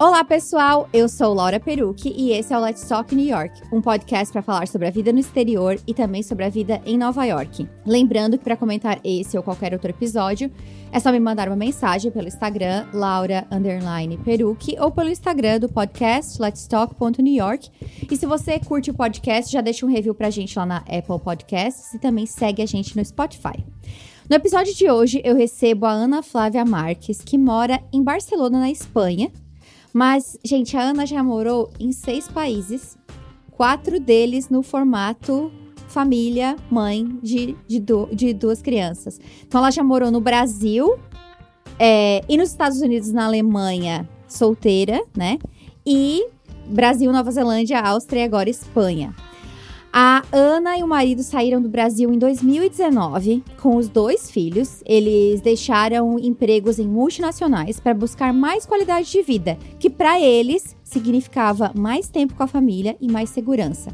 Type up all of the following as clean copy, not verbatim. Olá, pessoal! Eu sou Laura Perucchi e esse é o Let's Talk New York, um podcast para falar sobre a vida no exterior e também sobre a vida em Nova York. Lembrando que para comentar esse ou qualquer outro episódio, é só me mandar uma mensagem pelo Instagram, laura_perucchi, ou pelo Instagram do podcast, letstalk.newyork. E se você curte o podcast, já deixa um review pra gente lá na Apple Podcasts e também segue a gente no Spotify. No episódio de hoje, eu recebo a Ana Flávia Marques, que mora em Barcelona, na Espanha. Mas, gente, a Ana já morou em 6 países, 4 deles no formato família, mãe de 2 crianças. Então, ela já morou no Brasil e nos Estados Unidos, na Alemanha, solteira, né? E Brasil, Nova Zelândia, Áustria e agora Espanha. A Ana e o marido saíram do Brasil em 2019 com os 2 filhos. Eles deixaram empregos em multinacionais para buscar mais qualidade de vida, que para eles significava mais tempo com a família e mais segurança.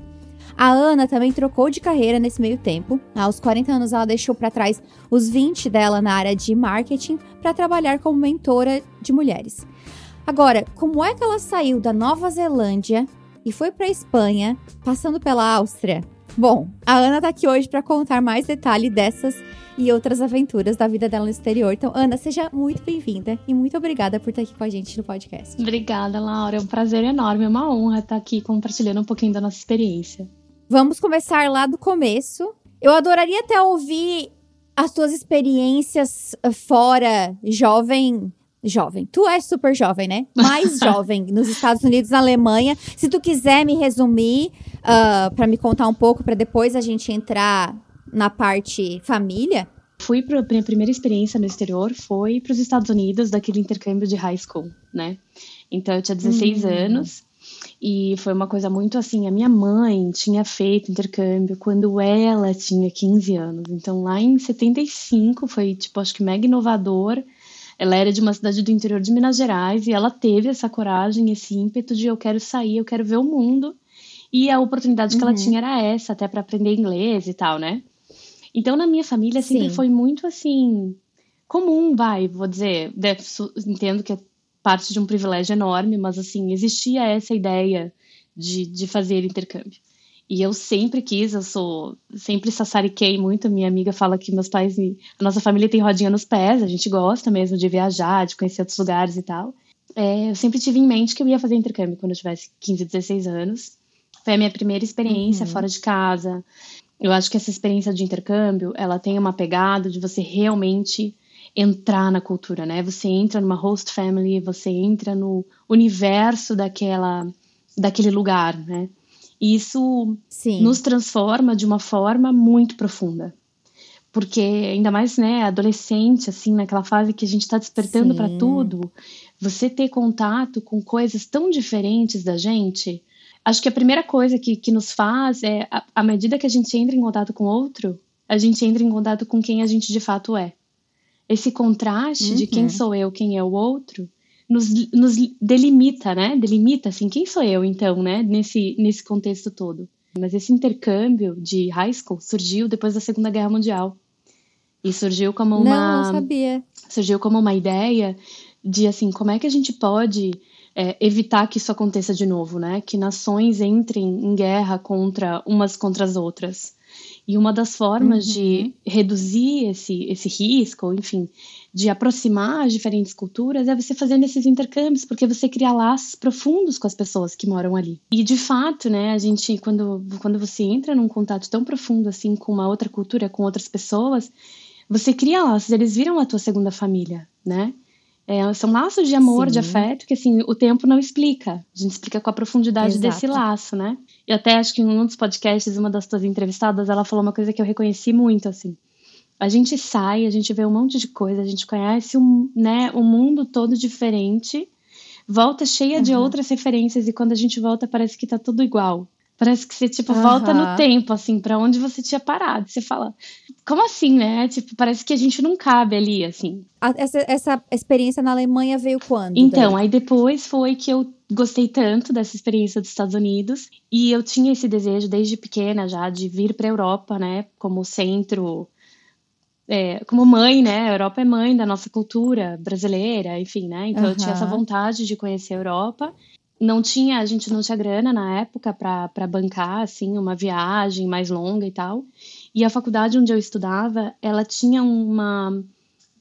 A Ana também trocou de carreira nesse meio tempo. Aos 40 anos, ela deixou para trás os 20 dela na área de marketing para trabalhar como mentora de mulheres. Agora, como é que ela saiu da Nova Zelândia e foi para a Espanha, passando pela Áustria? Bom, a Ana tá aqui hoje para contar mais detalhes dessas e outras aventuras da vida dela no exterior. Então, Ana, seja muito bem-vinda e muito obrigada por estar aqui com a gente no podcast. Obrigada, Laura. É um prazer enorme, é uma honra estar aqui compartilhando um pouquinho da nossa experiência. Vamos começar lá do começo. Eu adoraria até ouvir as tuas experiências fora, jovem. Tu és super jovem, né? Mais jovem nos Estados Unidos, na Alemanha. Se tu quiser me resumir, pra me contar um pouco, pra depois a gente entrar na parte família. Minha primeira experiência no exterior foi pros Estados Unidos, daquele intercâmbio de high school, né? Então, eu tinha 16 anos. E foi uma coisa muito assim, a minha mãe tinha feito intercâmbio quando ela tinha 15 anos. Então, lá em 75, foi tipo, acho que mega inovador. Ela era de uma cidade do interior de Minas Gerais e ela teve essa coragem, esse ímpeto de eu quero sair, eu quero ver o mundo. E a oportunidade que ela tinha era essa, até para aprender inglês e tal, né? Então, na minha família sempre foi muito assim, comum, vou dizer. Entendo que é parte de um privilégio enorme, mas assim, existia essa ideia de fazer intercâmbio. E eu sempre quis, sempre sassariquei muito. Minha amiga fala que meus pais, a nossa família tem rodinha nos pés, a gente gosta mesmo de viajar, de conhecer outros lugares e tal. Eu sempre tive em mente que eu ia fazer intercâmbio quando eu tivesse 15, 16 anos. Foi a minha primeira experiência fora de casa. Eu acho que essa experiência de intercâmbio, ela tem uma pegada de você realmente entrar na cultura, né? Você entra numa host family, você entra no universo daquele lugar, né? E isso nos transforma de uma forma muito profunda. Porque, ainda mais, né, adolescente, assim, naquela fase que a gente tá despertando para tudo, você ter contato com coisas tão diferentes da gente, acho que a primeira coisa que nos faz é, à medida que a gente entra em contato com outro, a gente entra em contato com quem a gente de fato é. Esse contraste de quem sou eu, quem é o outro, nos delimita, né? Delimita, assim, quem sou eu, então, né? Nesse contexto todo. Mas esse intercâmbio de high school surgiu depois da Segunda Guerra Mundial. E surgiu como Não sabia. Surgiu como uma ideia de, assim, como é que a gente pode evitar que isso aconteça de novo, né? Que nações entrem em guerra contra as outras. E uma das formas de reduzir esse risco, enfim, de aproximar as diferentes culturas é você fazendo esses intercâmbios, porque você cria laços profundos com as pessoas que moram ali. E, de fato, né, a gente, quando você entra num contato tão profundo assim com uma outra cultura, com outras pessoas, você cria laços, eles viram a tua segunda família, né? São laços de amor, de afeto, que assim, o tempo não explica. A gente explica com a profundidade desse laço, né? E até acho que em um dos podcasts, uma das tuas entrevistadas, ela falou uma coisa que eu reconheci muito, assim. A gente sai, a gente vê um monte de coisa, a gente conhece um mundo todo diferente, volta cheia de outras referências, e quando a gente volta parece que tá tudo igual. Parece que você, tipo, volta no tempo, assim, pra onde você tinha parado. Você fala, como assim, né? Tipo, parece que a gente não cabe ali, assim. Essa experiência na Alemanha veio quando? Então, daí? Aí depois foi que eu gostei tanto dessa experiência dos Estados Unidos. E eu tinha esse desejo, desde pequena já, de vir pra Europa, né? Como centro como mãe, né? A Europa é mãe da nossa cultura brasileira, enfim, né? Então, eu tinha essa vontade de conhecer a Europa. A gente não tinha grana na época para bancar, assim, uma viagem mais longa e tal. E a faculdade onde eu estudava, ela tinha uma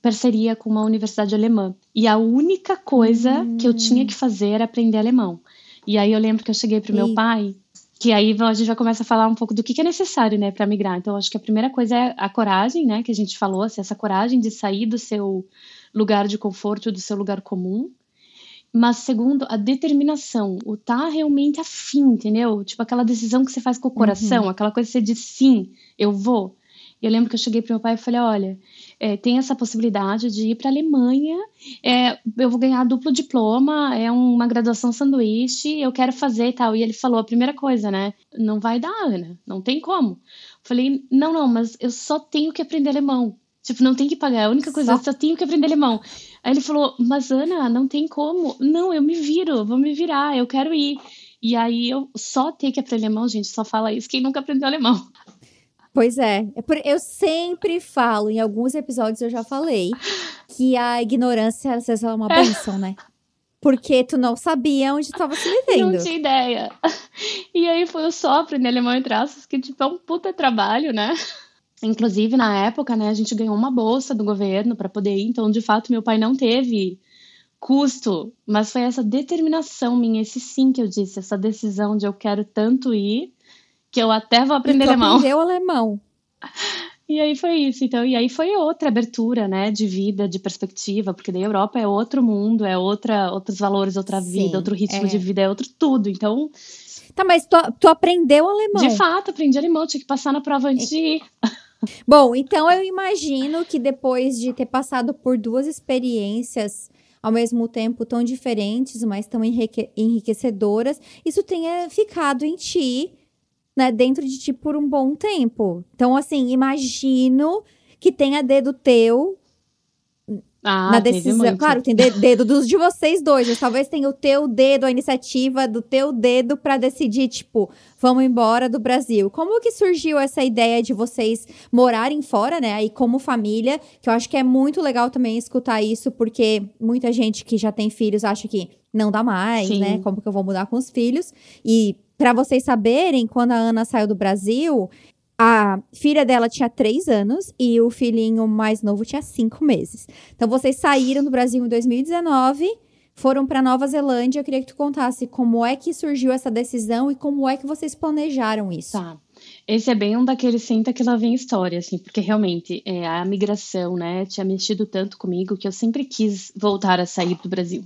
parceria com uma universidade alemã. E a única coisa que eu tinha que fazer era aprender alemão. E aí eu lembro que eu cheguei pro meu pai, que aí a gente já começa a falar um pouco do que é necessário, né, para migrar. Então, acho que a primeira coisa é a coragem, né, que a gente falou, assim, essa coragem de sair do seu lugar de conforto, do seu lugar comum. Mas, segundo, a determinação, o tá realmente afim, entendeu? Tipo, aquela decisão que você faz com o coração, aquela coisa que você diz, sim, eu vou. Eu lembro que eu cheguei pro meu pai e falei, olha, tem essa possibilidade de ir para a Alemanha, eu vou ganhar duplo diploma, é uma graduação sanduíche, eu quero fazer e tal. E ele falou a primeira coisa, né? Não vai dar, Ana, não tem como. Eu falei, não, mas eu só tenho que aprender alemão. Tipo, não tem que pagar, a única coisa, eu só tenho que aprender alemão. Aí ele falou, mas Ana, não tem como. Não, eu me viro, vou me virar, eu quero ir. E aí eu só tenho que aprender alemão, gente, só fala isso quem nunca aprendeu alemão. Pois é, eu sempre falo, em alguns episódios eu já falei, que a ignorância, às vezes, é uma bênção, né? Porque tu não sabia onde tu tava se metendo. Não tinha ideia. E aí eu só aprendi alemão em traços, que tipo, é um puta trabalho, né? Inclusive, na época, né, a gente ganhou uma bolsa do governo para poder ir. Então, de fato, meu pai não teve custo. Mas foi essa determinação minha, esse sim que eu disse, essa decisão de eu quero tanto ir, que eu até vou aprender alemão. Aprendeu alemão. E aí foi isso. Então, e aí foi outra abertura, né, de vida, de perspectiva, porque daí a Europa é outro mundo, é outros valores, outra vida, outro ritmo de vida, é outro tudo. Então... Tá, mas tu aprendeu alemão. De fato, aprendi alemão, tinha que passar na prova antes de ir. Bom, então eu imagino que depois de ter passado por duas experiências ao mesmo tempo tão diferentes, mas tão enriquecedoras, isso tenha ficado em ti, né, dentro de ti por um bom tempo. Então, assim, imagino que tenha dedo teu na decisão. Claro, tem dedo dos de vocês dois, mas talvez tenha o teu dedo, a iniciativa do teu dedo para decidir, tipo, vamos embora do Brasil. Como que surgiu essa ideia de vocês morarem fora, né, aí como família, que eu acho que é muito legal também escutar isso, porque muita gente que já tem filhos acha que não dá mais, sim, né, como que eu vou mudar com os filhos, e para vocês saberem, quando a Ana saiu do Brasil, a filha dela tinha 3 anos e o filhinho mais novo tinha 5 meses. Então, vocês saíram do Brasil em 2019, foram para Nova Zelândia. Eu queria que tu contasse como é que surgiu essa decisão e como é que vocês planejaram isso. Tá. Esse é bem um daquele senta que lá vem história, assim, porque realmente a migração, né, tinha mexido tanto comigo que eu sempre quis voltar a sair do Brasil.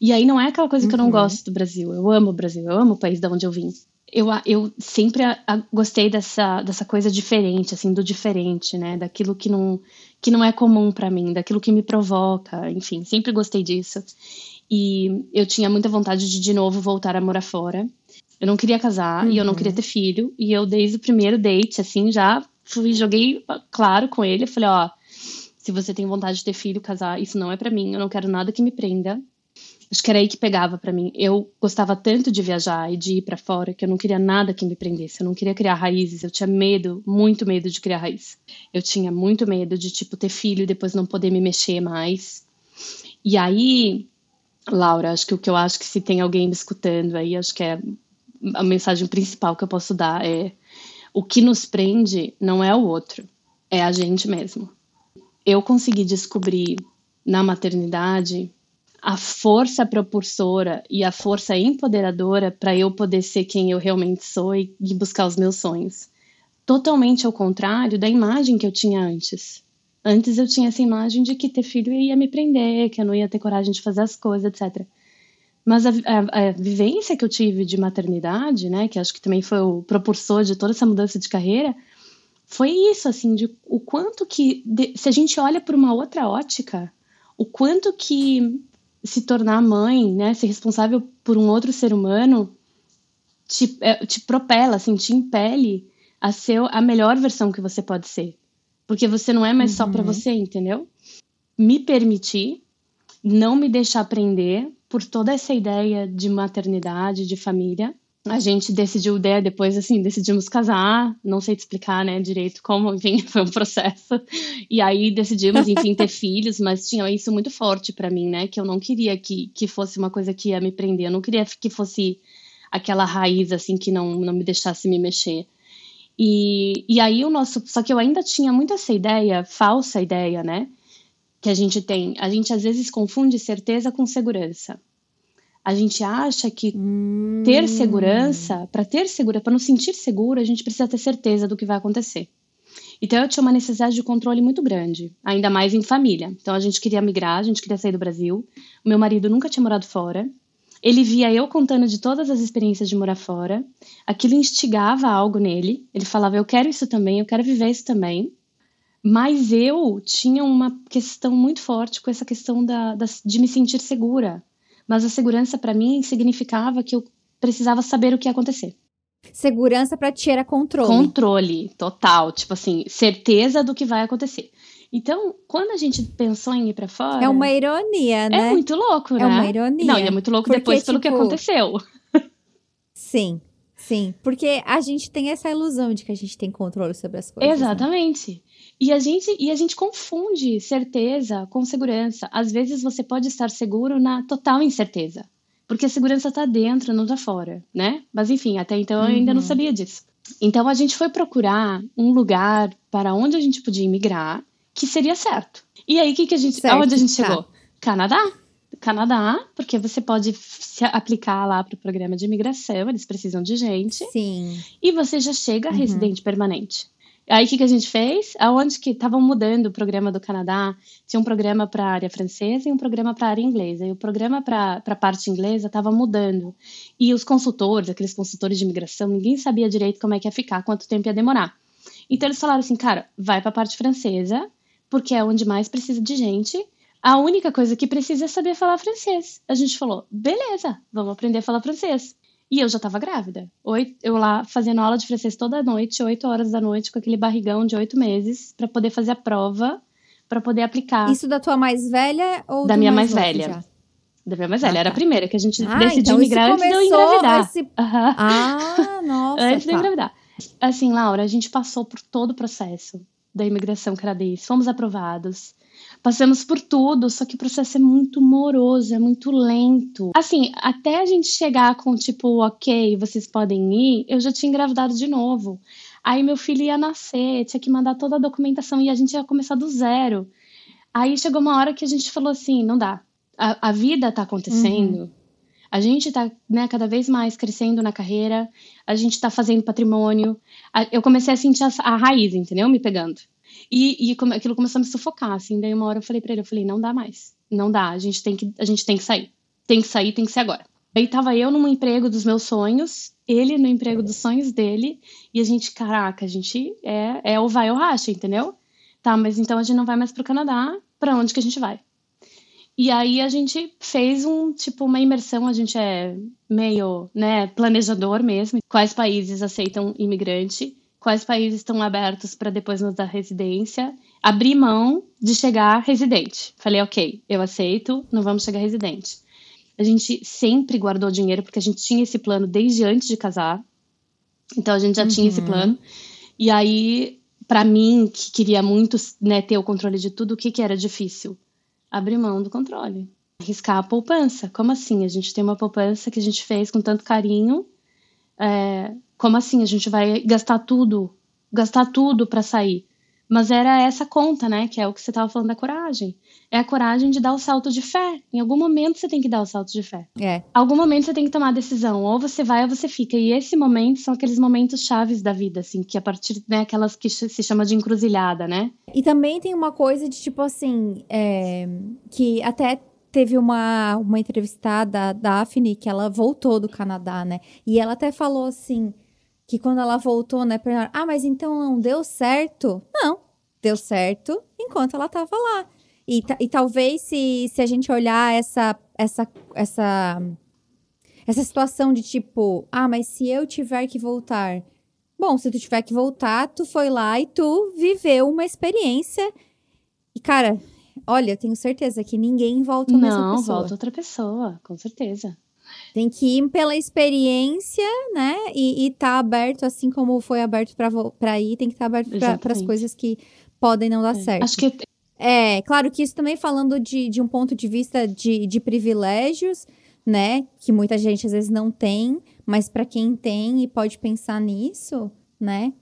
E aí não é aquela coisa que eu não gosto do Brasil. Eu amo o Brasil, eu amo o país de onde eu vim. Eu sempre gostei dessa coisa diferente, assim, do diferente, né? Daquilo que não é comum pra mim, daquilo que me provoca, enfim, sempre gostei disso. E eu tinha muita vontade de novo, voltar a morar fora. Eu não queria casar e eu não queria ter filho. E eu, desde o primeiro date, assim, já fui, joguei claro com ele. Eu falei, ó, se você tem vontade de ter filho, casar, isso não é pra mim, eu não quero nada que me prenda. Acho que era aí que pegava pra mim. Eu gostava tanto de viajar e de ir pra fora que eu não queria nada que me prendesse. Eu não queria criar raízes. Eu tinha medo, muito medo de criar raiz. Eu tinha muito medo de, tipo, ter filho e depois não poder me mexer mais. E aí, Laura, acho que o que eu acho que se tem alguém me escutando aí, acho que é a mensagem principal que eu posso dar é: o que nos prende não é o outro, é a gente mesmo. Eu consegui descobrir na maternidade a força propulsora e a força empoderadora para eu poder ser quem eu realmente sou e buscar os meus sonhos. Totalmente ao contrário da imagem que eu tinha antes. Antes eu tinha essa imagem de que ter filho ia me prender, que eu não ia ter coragem de fazer as coisas, etc. Mas a vivência que eu tive de maternidade, né, que acho que também foi o propulsor de toda essa mudança de carreira, foi isso, assim, de o quanto que... se a gente olha por uma outra ótica, o quanto que... se tornar mãe, né, ser responsável por um outro ser humano te propela, assim, te impele a ser a melhor versão que você pode ser, porque você não é mais só pra você, entendeu? Me permitir, não me deixar prender por toda essa ideia de maternidade, de família, a gente decidiu, depois, assim, decidimos casar, não sei te explicar, né, direito como, enfim, foi um processo, e aí decidimos, enfim, ter filhos, mas tinha isso muito forte pra mim, né, que eu não queria que fosse uma coisa que ia me prender, eu não queria que fosse aquela raiz, assim, que não me deixasse me mexer. E aí o nosso, só que eu ainda tinha muito essa ideia, falsa ideia, né, que a gente tem, a gente às vezes confunde certeza com segurança. A gente acha que ter segurança, para não sentir seguro, a gente precisa ter certeza do que vai acontecer. Então, eu tinha uma necessidade de controle muito grande, ainda mais em família. Então, a gente queria migrar, a gente queria sair do Brasil. O meu marido nunca tinha morado fora. Ele via eu contando de todas as experiências de morar fora. Aquilo instigava algo nele. Ele falava, eu quero isso também, eu quero viver isso também. Mas eu tinha uma questão muito forte com essa questão de me sentir segura. Mas a segurança, para mim, significava que eu precisava saber o que ia acontecer. Segurança para ti era controle. Controle, total. Tipo assim, certeza do que vai acontecer. Então, quando a gente pensou em ir para fora... É uma ironia, né? É muito louco, né? É uma ironia. Não, e é muito louco porque, depois pelo que aconteceu. Sim, sim. Porque a gente tem essa ilusão de que a gente tem controle sobre as coisas. Exatamente. Né? E a gente confunde certeza com segurança. Às vezes você pode estar seguro na total incerteza. Porque a segurança está dentro, não está fora, né? Mas enfim, até então eu ainda não sabia disso. Então a gente foi procurar um lugar para onde a gente podia migrar que seria certo. E aí, aonde a gente chegou? Canadá. Canadá, porque você pode se aplicar lá para o programa de imigração, eles precisam de gente. Sim. E você já chega residente permanente. Aí o que a gente fez? Aonde que estavam mudando o programa do Canadá, tinha um programa para a área francesa e um programa para a área inglesa. E o programa para a parte inglesa estava mudando. E os consultores, aqueles consultores de imigração, ninguém sabia direito como é que ia ficar, quanto tempo ia demorar. Então eles falaram assim, cara, vai para a parte francesa, porque é onde mais precisa de gente. A única coisa que precisa é saber falar francês. A gente falou, beleza, vamos aprender a falar francês. E eu já estava grávida. Eu lá fazendo aula de francês toda noite, 8 horas da noite, com aquele barrigão de 8 meses, para poder fazer a prova, para poder aplicar. Isso da tua mais velha ou da minha mais velha? Já? Da minha mais velha. Era a primeira que a gente decidiu migrar antes de eu engravidar. Antes de eu engravidar. Assim, Laura, a gente passou por todo o processo da imigração canadense. Fomos aprovados. Passamos por tudo, só que o processo é muito moroso, é muito lento. Assim, até a gente chegar com tipo, ok, vocês podem ir, eu já tinha engravidado de novo. Aí meu filho ia nascer, tinha que mandar toda a documentação e a gente ia começar do zero. Aí chegou uma hora que a gente falou assim, não dá. A vida tá acontecendo, a gente tá, né, cada vez mais crescendo na carreira, a gente tá fazendo patrimônio. Eu comecei a sentir a raiz, entendeu? Me pegando. E aquilo começou a me sufocar, assim. Daí uma hora eu falei pra ele, não dá mais. Não dá, a gente tem que sair. Tem que sair, tem que ser agora. Aí tava eu num emprego dos meus sonhos, ele no emprego dos sonhos dele. E a gente, caraca, a gente é ou vai ou racha, entendeu? Tá, mas então a gente não vai mais pro Canadá, pra onde que a gente vai? E aí a gente fez uma imersão, a gente é meio, né, planejador mesmo. Quais países aceitam imigrante? Quais países estão abertos para depois nos dar residência? Abri mão de chegar residente. Falei, ok, eu aceito, não vamos chegar residente. A gente sempre guardou dinheiro, porque a gente tinha esse plano desde antes de casar. Então, a gente já tinha esse plano. E aí, para mim, que queria muito, né, ter o controle de tudo, o que era difícil? Abrir mão do controle. Arriscar a poupança. Como assim? A gente tem uma poupança que a gente fez com tanto carinho... como assim, a gente vai gastar tudo pra sair? Mas era essa conta, né, que é o que você tava falando da coragem. É a coragem de dar o salto de fé. Em algum momento você tem que dar o salto de fé. Algum momento você tem que tomar a decisão, ou você vai ou você fica. E esse momento são aqueles momentos chaves da vida, assim, que a partir, né, aquelas que se chama de encruzilhada, né? E também tem uma coisa de, tipo assim, que até... Teve uma entrevistada da Afni, que ela voltou do Canadá, né? E ela até falou assim, que quando ela voltou, né? Perguntaram, mas então não deu certo? Não, deu certo enquanto ela tava lá. E talvez se a gente olhar essa situação de tipo, mas se eu tiver que voltar... Bom, se tu tiver que voltar, tu foi lá e tu viveu uma experiência. E, cara... Olha, eu tenho certeza que ninguém volta a mesma pessoa. Não, volta outra pessoa, com certeza. Tem que ir pela experiência, né? E tá aberto, assim como foi aberto pra ir, tem que estar aberto para as coisas que podem não dar certo. Acho que... É, claro que isso também falando de um ponto de vista de privilégios, né? Que muita gente às vezes não tem, mas para quem tem e pode pensar nisso, né?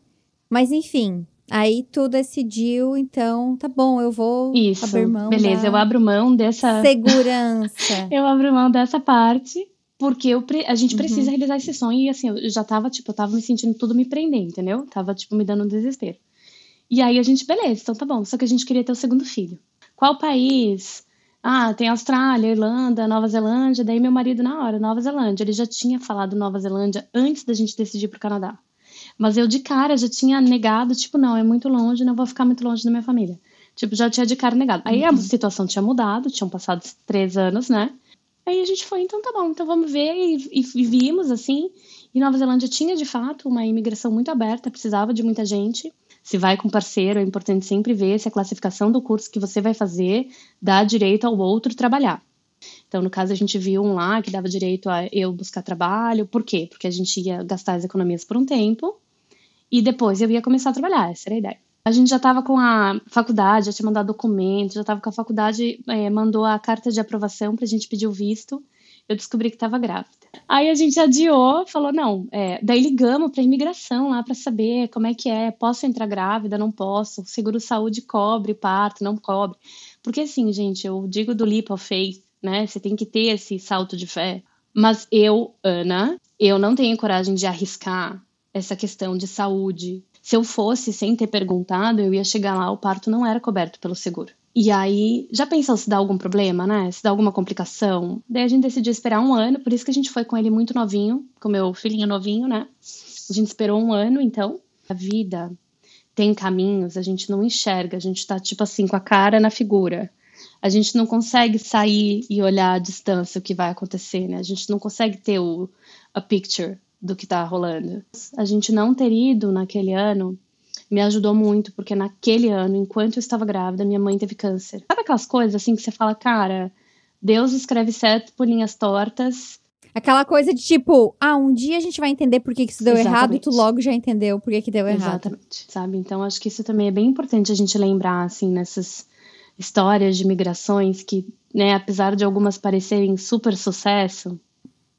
Mas enfim, aí tu decidiu, então, tá bom, eu vou abrir mão. Beleza, eu abro mão dessa... Segurança. Eu abro mão dessa parte, porque a gente precisa realizar esse sonho. E assim, eu já tava, tipo, eu tava me sentindo tudo me prender, entendeu? Tava, tipo, me dando um desespero. E aí a gente, beleza, então tá bom, só que a gente queria ter o segundo filho. Qual país? Ah, tem Austrália, Irlanda, Nova Zelândia. Daí meu marido na hora, Nova Zelândia. Ele já tinha falado Nova Zelândia antes da gente decidir pro Canadá. Mas eu de cara já tinha negado, tipo, não, é muito longe, não vou ficar muito longe da minha família. Tipo, já tinha de cara negado. Aí a situação tinha mudado, tinham passado 3 anos, né? Aí a gente foi, então tá bom, então vamos ver, e vimos, assim. E Nova Zelândia tinha, de fato, uma imigração muito aberta, precisava de muita gente. Se vai com parceiro, é importante sempre ver se a classificação do curso que você vai fazer dá direito ao outro trabalhar. Então, no caso, a gente viu um lá que dava direito a eu buscar trabalho. Por quê? Porque a gente ia gastar as economias por um tempo e depois eu ia começar a trabalhar. Essa era a ideia. A gente já estava com a faculdade, já tinha mandado documento, já estava com a faculdade, mandou a carta de aprovação para a gente pedir o visto. Eu descobri que estava grávida. Aí a gente adiou, falou, não, daí ligamos para a imigração lá para saber como é que é, posso entrar grávida, não posso, seguro-saúde cobre parto, não cobre. Porque assim, gente, eu digo do leap of faith, né, você tem que ter esse salto de fé. Mas eu, Ana, eu não tenho coragem de arriscar essa questão de saúde. Se eu fosse sem ter perguntado, eu ia chegar lá, o parto não era coberto pelo seguro. E aí, já pensou se dá algum problema, né? Se dá alguma complicação? Daí a gente decidiu esperar 1 ano, por isso que a gente foi com ele muito novinho, com meu filhinho novinho, né? A gente esperou 1 ano, então. A vida tem caminhos, a gente não enxerga, a gente tá, tipo assim, com a cara na figura. A gente não consegue sair e olhar à distância o que vai acontecer, né? A gente não consegue ter a picture do que tá rolando. A gente não ter ido naquele ano... me ajudou muito, porque naquele ano, enquanto eu estava grávida, minha mãe teve câncer. Sabe aquelas coisas assim que você fala, cara, Deus escreve certo por linhas tortas. Aquela coisa de tipo, um dia a gente vai entender por que isso deu errado, e tu logo já entendeu por que deu errado. Exatamente, sabe? Então acho que isso também é bem importante a gente lembrar, assim, nessas histórias de migrações que, né, apesar de algumas parecerem super sucesso...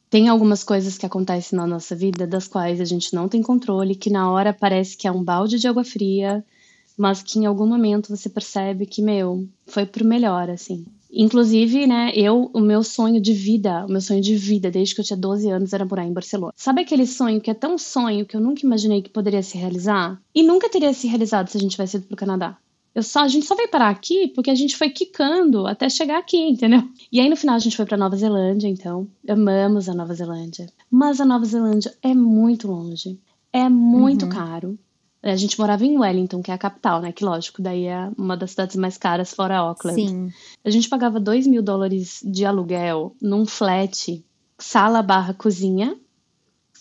Tem algumas coisas que acontecem na nossa vida das quais a gente não tem controle, que na hora parece que é um balde de água fria, mas que em algum momento você percebe que, foi pro melhor, assim. Inclusive, né, o meu sonho de vida desde que eu tinha 12 anos era morar em Barcelona. Sabe aquele sonho que é tão sonho que eu nunca imaginei que poderia se realizar? E nunca teria se realizado se a gente tivesse ido pro Canadá. A gente só veio parar aqui porque a gente foi quicando até chegar aqui, entendeu? E aí, no final, a gente foi pra Nova Zelândia, então. Amamos a Nova Zelândia. Mas a Nova Zelândia é muito longe. É muito caro. A gente morava em Wellington, que é a capital, né? Que, lógico, daí é uma das cidades mais caras fora Auckland. Sim. A gente pagava $2.000 de aluguel num flat, sala/cozinha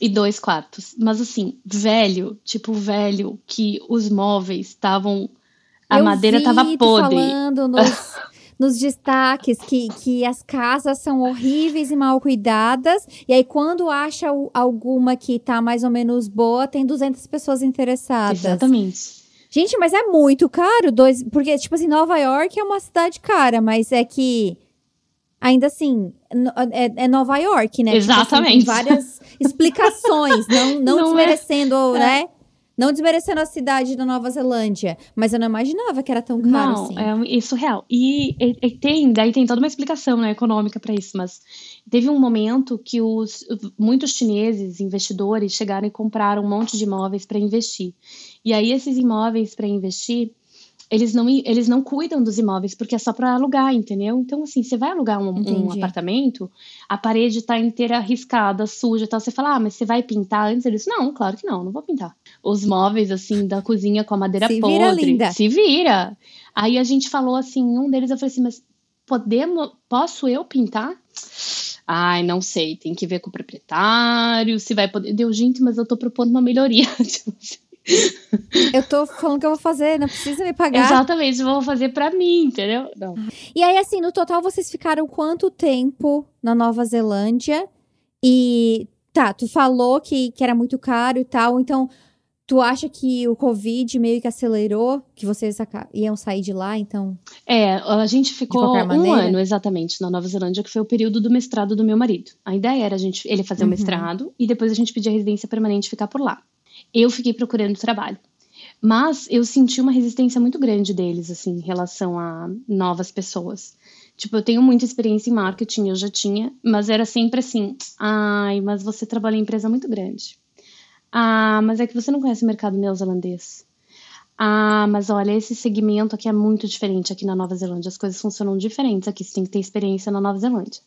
e 2 quartos. Mas, assim, velho, que os móveis estavam... A madeira tava podre. Falando nos destaques que as casas são horríveis e mal cuidadas. E aí, quando acha alguma que tá mais ou menos boa, tem 200 pessoas interessadas. Exatamente. Gente, mas é muito caro. Porque, tipo assim, Nova York é uma cidade cara, mas é que... Ainda assim, é Nova York, né? Exatamente. Tipo assim, tem várias explicações, não desmerecendo, né? Não desmerecendo a cidade da Nova Zelândia, mas eu não imaginava que era tão caro assim. Não, é surreal. E tem toda uma explicação, né, econômica para isso, mas teve um momento que muitos chineses, investidores, chegaram e compraram um monte de imóveis para investir. E aí esses imóveis para investir, eles não cuidam dos imóveis, porque é só para alugar, entendeu? Então, assim, você vai alugar um apartamento, a parede tá inteira riscada, suja e tal. Você fala, mas você vai pintar antes? Eles não, claro que não vou pintar. Os móveis, assim, da cozinha com a madeira podre. Se vira, linda. Se vira. Aí a gente falou, assim, um deles, eu falei assim, mas posso eu pintar? Ai, não sei, tem que ver com o proprietário, se vai poder. Deu, gente, mas eu tô propondo uma melhoria, tipo assim. Eu tô falando que eu vou fazer, não precisa me pagar. Exatamente, eu vou fazer pra mim, entendeu? Não. E aí, assim, no total, vocês ficaram quanto tempo na Nova Zelândia? E tá, tu falou que era muito caro e tal, então tu acha que o Covid meio que acelerou, que vocês iam sair de lá, então? É, a gente ficou um ano, exatamente, na Nova Zelândia, que foi o período do mestrado do meu marido. A ideia era ele fazer o mestrado e depois a gente pedir a residência permanente e ficar por lá. Eu fiquei procurando trabalho. Mas eu senti uma resistência muito grande deles, assim, em relação a novas pessoas. Tipo, eu tenho muita experiência em marketing, eu já tinha, mas era sempre assim, ai, mas você trabalha em empresa muito grande. Ah, mas é que você não conhece o mercado neozelandês. Ah, mas olha, esse segmento aqui é muito diferente aqui na Nova Zelândia. As coisas funcionam diferentes aqui, você tem que ter experiência na Nova Zelândia.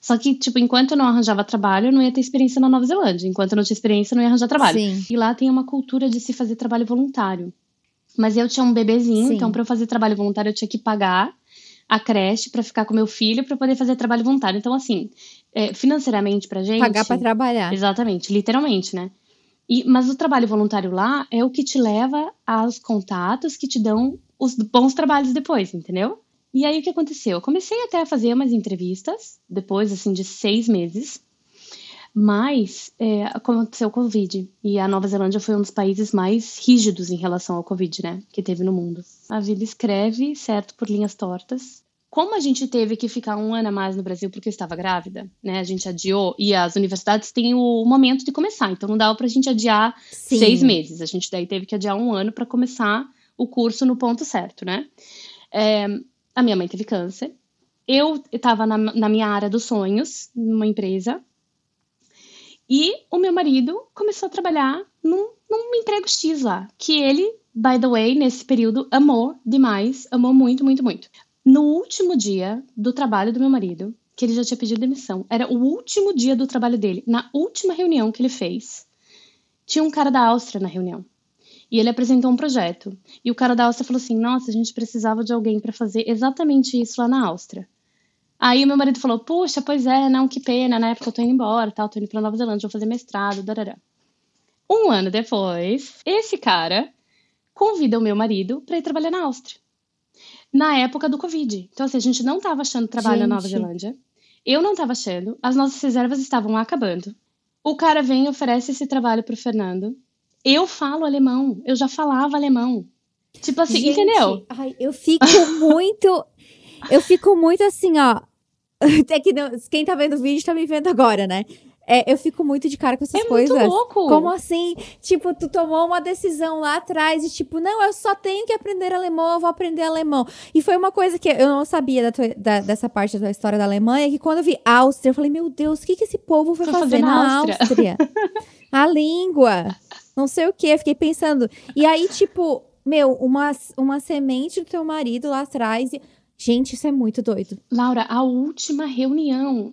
Só que, tipo, enquanto eu não arranjava trabalho, eu não ia ter experiência na Nova Zelândia. Enquanto eu não tinha experiência, eu não ia arranjar trabalho. Sim. E lá tem uma cultura de se fazer trabalho voluntário. Mas eu tinha um bebezinho, Sim. então pra eu fazer trabalho voluntário eu tinha que pagar a creche pra ficar com meu filho, pra poder fazer trabalho voluntário. Então, assim, financeiramente pra gente... Pagar pra trabalhar. Exatamente, literalmente, né? Mas o trabalho voluntário lá é o que te leva aos contatos que te dão os bons trabalhos depois, entendeu? E aí o que aconteceu? Eu comecei até a fazer umas entrevistas, depois assim de 6 meses, mas aconteceu o Covid. E a Nova Zelândia foi um dos países mais rígidos em relação ao Covid, né? Que teve no mundo. A vida escreve, certo, por linhas tortas. Como a gente teve que ficar um ano a mais no Brasil porque eu estava grávida, né? A gente adiou, e as universidades têm o momento de começar, então não dava pra gente adiar Sim. 6 meses. A gente daí teve que adiar um ano pra começar o curso no ponto certo, né? A minha mãe teve câncer. Eu estava na minha área dos sonhos, numa empresa, e o meu marido começou a trabalhar num emprego X lá, que ele, by the way, nesse período, amou demais, amou muito, muito, muito. No último dia do trabalho do meu marido, que ele já tinha pedido demissão, era o último dia do trabalho dele, na última reunião que ele fez, tinha um cara da Áustria na reunião. E ele apresentou um projeto. E o cara da Áustria falou assim, nossa, a gente precisava de alguém para fazer exatamente isso lá na Áustria. Aí o meu marido falou, puxa, pois é, não, que pena, na época eu tô indo embora, tal, tô indo pra Nova Zelândia, vou fazer mestrado, darará. Um ano depois, esse cara convida o meu marido para ir trabalhar na Áustria. Na época do Covid. Então, assim, a gente não tava achando trabalho na Nova Zelândia. Eu não tava achando. As nossas reservas estavam acabando. O cara vem e oferece esse trabalho pro Fernando. Eu falo alemão, eu já falava alemão. Tipo assim, gente, entendeu? Ai, eu fico muito assim, ó. Até que não, quem tá vendo o vídeo tá me vendo agora, né? Eu fico muito de cara com essas coisas. Muito louco. Como assim? Tipo, tu tomou uma decisão lá atrás e tipo, não, eu só tenho que aprender alemão, eu vou aprender alemão. E foi uma coisa que eu não sabia dessa parte da história da Alemanha, que quando eu vi Áustria, eu falei, meu Deus, o que esse povo foi fazer na Áustria? A língua, não sei o que, fiquei pensando. E aí, tipo, meu, uma semente do teu marido lá atrás... Gente, isso é muito doido. Laura, a última reunião,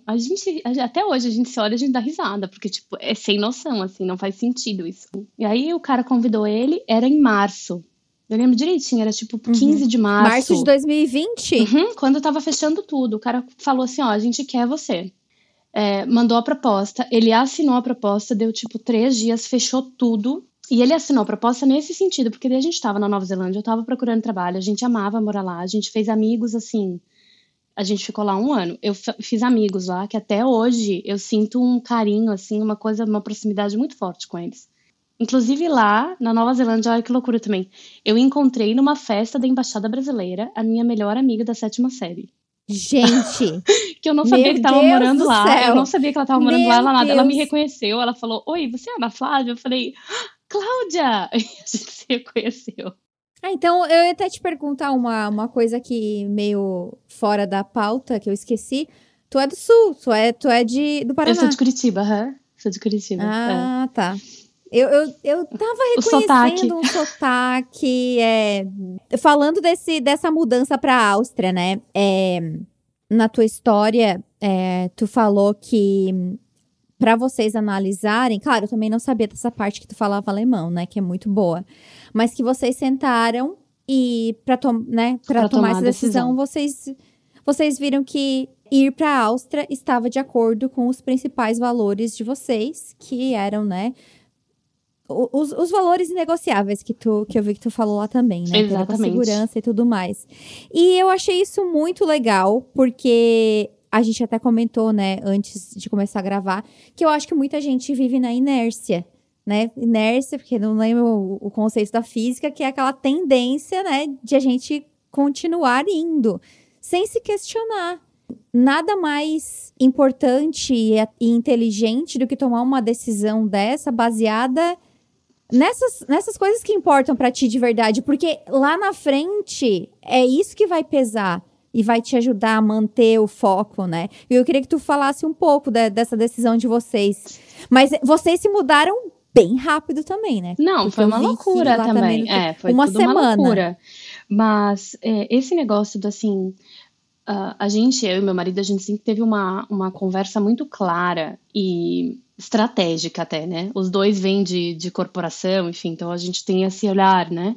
até hoje a gente se olha e a gente dá risada, porque, tipo, é sem noção, assim, não faz sentido isso. E aí o cara convidou ele, era em março. Eu lembro direitinho, era tipo 15 de março. Março de 2020? Quando eu tava fechando tudo, o cara falou assim, ó, a gente quer você. Mandou a proposta, ele assinou a proposta, deu tipo 3 dias, fechou tudo. E ele assinou a proposta nesse sentido, porque daí a gente estava na Nova Zelândia, eu estava procurando trabalho, a gente amava morar lá, a gente fez amigos, assim, a gente ficou lá um ano, eu fiz amigos lá, que até hoje eu sinto um carinho, assim, uma proximidade muito forte com eles. Inclusive lá, na Nova Zelândia, olha que loucura também, eu encontrei numa festa da Embaixada Brasileira a minha melhor amiga da 7ª série. Gente! Que eu não sabia que tava morando lá, eu não sabia que ela tava morando lá, ela me reconheceu, ela falou, oi, você é Ana Flávia? Eu falei... Cláudia! A gente se reconheceu. Ah, então eu ia até te perguntar uma coisa que meio fora da pauta, que eu esqueci. Tu é do Sul, tu é do Paraná. Eu sou de Curitiba, sou de Curitiba. Ah, tá. Eu tava reconhecendo um sotaque. Falando dessa mudança pra Áustria, né? Na tua história, tu falou que... Pra vocês analisarem, claro, eu também não sabia dessa parte que tu falava alemão, né, que é muito boa, mas que vocês sentaram e pra tomar essa decisão, vocês viram que ir pra Áustria estava de acordo com os principais valores de vocês, que eram, né, os valores inegociáveis que eu vi que tu falou lá também, né, exatamente, pela segurança e tudo mais. E eu achei isso muito legal, porque a gente até comentou, né, antes de começar a gravar, que eu acho que muita gente vive na inércia, né? Inércia, porque não lembro o conceito da física, que é aquela tendência, né, de a gente continuar indo, sem se questionar. Nada mais importante e inteligente do que tomar uma decisão dessa baseada nessas coisas que importam pra ti de verdade, porque lá na frente é isso que vai pesar e vai te ajudar a manter o foco, né? E eu queria que tu falasse um pouco dessa decisão de vocês. Mas vocês se mudaram bem rápido também, né? Não, foi uma loucura também. Foi uma loucura. Mas esse negócio do assim... eu e meu marido, a gente sempre teve uma conversa muito clara e estratégica até, né? Os dois vêm de corporação, enfim, então a gente tem esse olhar, né?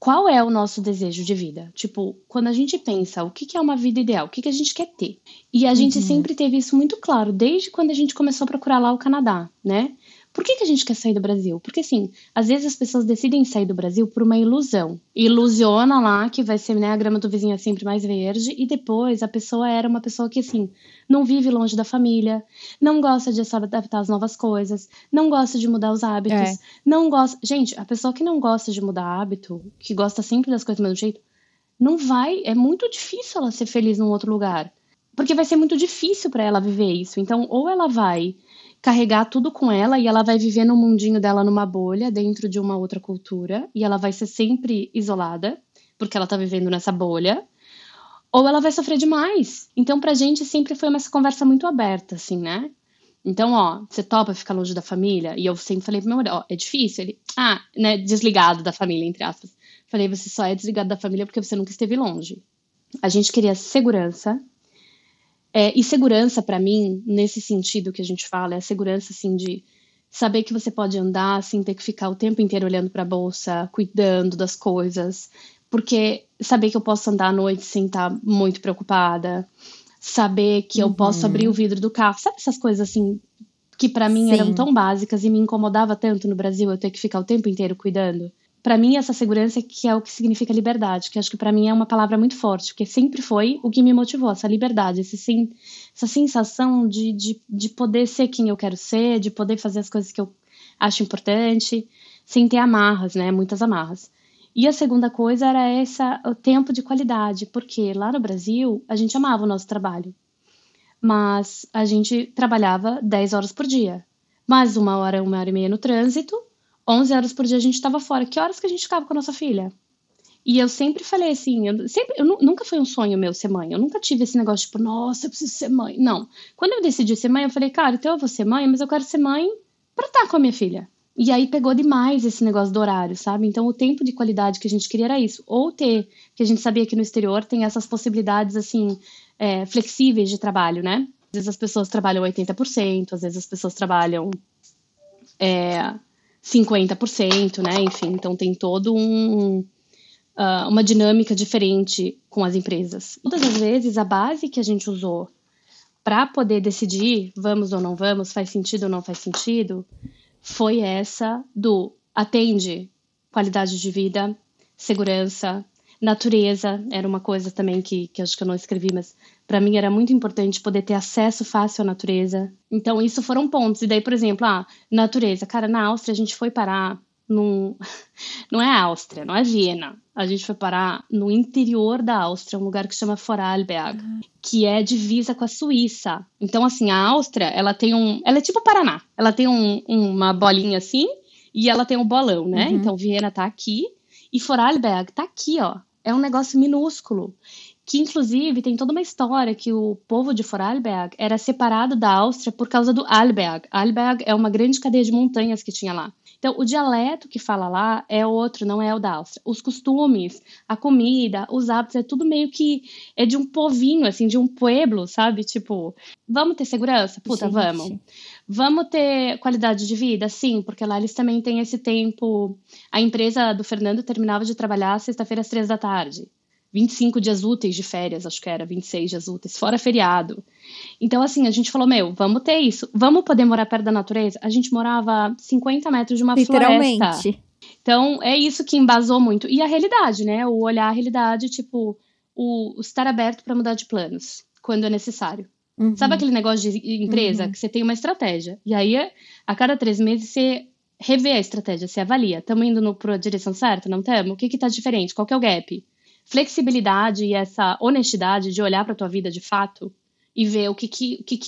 Qual é o nosso desejo de vida? Tipo, quando a gente pensa o que é uma vida ideal, o que a gente quer ter? E a gente sempre teve isso muito claro, desde quando a gente começou a procurar lá o Canadá, né? Por que a gente quer sair do Brasil? Porque, assim, às vezes as pessoas decidem sair do Brasil por uma ilusão. Ilusiona lá que vai ser, né, a grama do vizinho é sempre mais verde. E depois a pessoa era uma pessoa que, assim, não vive longe da família, não gosta de se adaptar às novas coisas, não gosta de mudar os hábitos, não gosta... Gente, a pessoa que não gosta de mudar hábito, que gosta sempre das coisas do mesmo jeito, não vai... É muito difícil ela ser feliz num outro lugar. Porque vai ser muito difícil pra ela viver isso. Então, ou ela vai... carregar tudo com ela e ela vai viver no mundinho dela numa bolha, dentro de uma outra cultura, e ela vai ser sempre isolada, porque ela tá vivendo nessa bolha, ou ela vai sofrer demais. Então, pra gente, sempre foi uma conversa muito aberta, assim, né? Então, ó, você topa ficar longe da família? E eu sempre falei pro meu marido, ó, é difícil? Ele, né, desligado da família, entre aspas. Falei, você só é desligado da família porque você nunca esteve longe. A gente queria segurança, e segurança, pra mim, nesse sentido que a gente fala, é a segurança, assim, de saber que você pode andar sem ter que ficar o tempo inteiro olhando pra bolsa, cuidando das coisas, porque saber que eu posso andar à noite sem estar muito preocupada, saber que eu posso abrir o vidro do carro, sabe essas coisas, assim, que pra mim eram tão básicas e me incomodava tanto no Brasil eu ter que ficar o tempo inteiro cuidando. Pra mim, essa segurança que é o que significa liberdade, que acho que pra mim é uma palavra muito forte, porque sempre foi o que me motivou, essa liberdade, essa sensação de poder ser quem eu quero ser, de poder fazer as coisas que eu acho importante, sem ter amarras, né, muitas amarras. E a segunda coisa era o tempo de qualidade, porque lá no Brasil, a gente amava o nosso trabalho, mas a gente trabalhava 10 horas por dia, mais uma hora e meia no trânsito, 11 horas por dia a gente estava fora. Que horas que a gente ficava com a nossa filha? E eu sempre falei assim... nunca foi um sonho meu ser mãe. Eu nunca tive esse negócio tipo... Nossa, eu preciso ser mãe. Não. Quando eu decidi ser mãe, eu falei... Cara, então eu vou ser mãe, mas eu quero ser mãe pra estar com a minha filha. E aí pegou demais esse negócio do horário, sabe? Então o tempo de qualidade que a gente queria era isso. Ou ter... Porque a gente sabia que no exterior tem essas possibilidades assim... flexíveis de trabalho, né? Às vezes as pessoas trabalham 80%. Às vezes as pessoas trabalham... 50%, né, enfim, então tem todo uma dinâmica diferente com as empresas. Todas as vezes a base que a gente usou para poder decidir vamos ou não vamos, faz sentido ou não faz sentido, foi essa do atende qualidade de vida, segurança, natureza, era uma coisa também que acho que eu não escrevi, mas para mim era muito importante poder ter acesso fácil à natureza. Então, isso foram pontos. E daí, por exemplo, natureza. Cara, na Áustria a gente foi parar num... Não é Áustria, não é Viena. A gente foi parar no interior da Áustria, um lugar que chama Vorarlberg, que é divisa com a Suíça. Então, assim, a Áustria, ela tem ela é tipo o Paraná. Ela tem uma bolinha assim e ela tem um bolão, né? Uhum. Então, Viena tá aqui e Vorarlberg tá aqui, ó. É um negócio minúsculo, que inclusive tem toda uma história que o povo de Vorarlberg era separado da Áustria por causa do Arlberg. Arlberg é uma grande cadeia de montanhas que tinha lá. Então, o dialeto que fala lá é outro, não é o da Áustria. Os costumes, a comida, os hábitos, é tudo meio que... É de um povinho, assim, de um pueblo, sabe? Tipo, vamos ter segurança? Puta, gente. Vamos. Vamos ter qualidade de vida? Sim, porque lá eles também têm esse tempo... A empresa do Fernando terminava de trabalhar sexta-feira às 15h. 25 dias úteis de férias, acho que era, 26 dias úteis, fora feriado. Então, assim, a gente falou, vamos ter isso. Vamos poder morar perto da natureza? A gente morava 50 metros de uma literalmente. Floresta. Literalmente. Então, é isso que embasou muito. E a realidade, né? O olhar a realidade, tipo, o estar aberto para mudar de planos. quando é necessário. Uhum. Sabe aquele negócio de empresa, uhum, que você tem uma estratégia, e aí a cada 3 meses você revê a estratégia, você avalia, estamos indo para a direção certa, não estamos? O que está diferente? Qual que é o gap? Flexibilidade e essa honestidade de olhar para a tua vida de fato e ver o que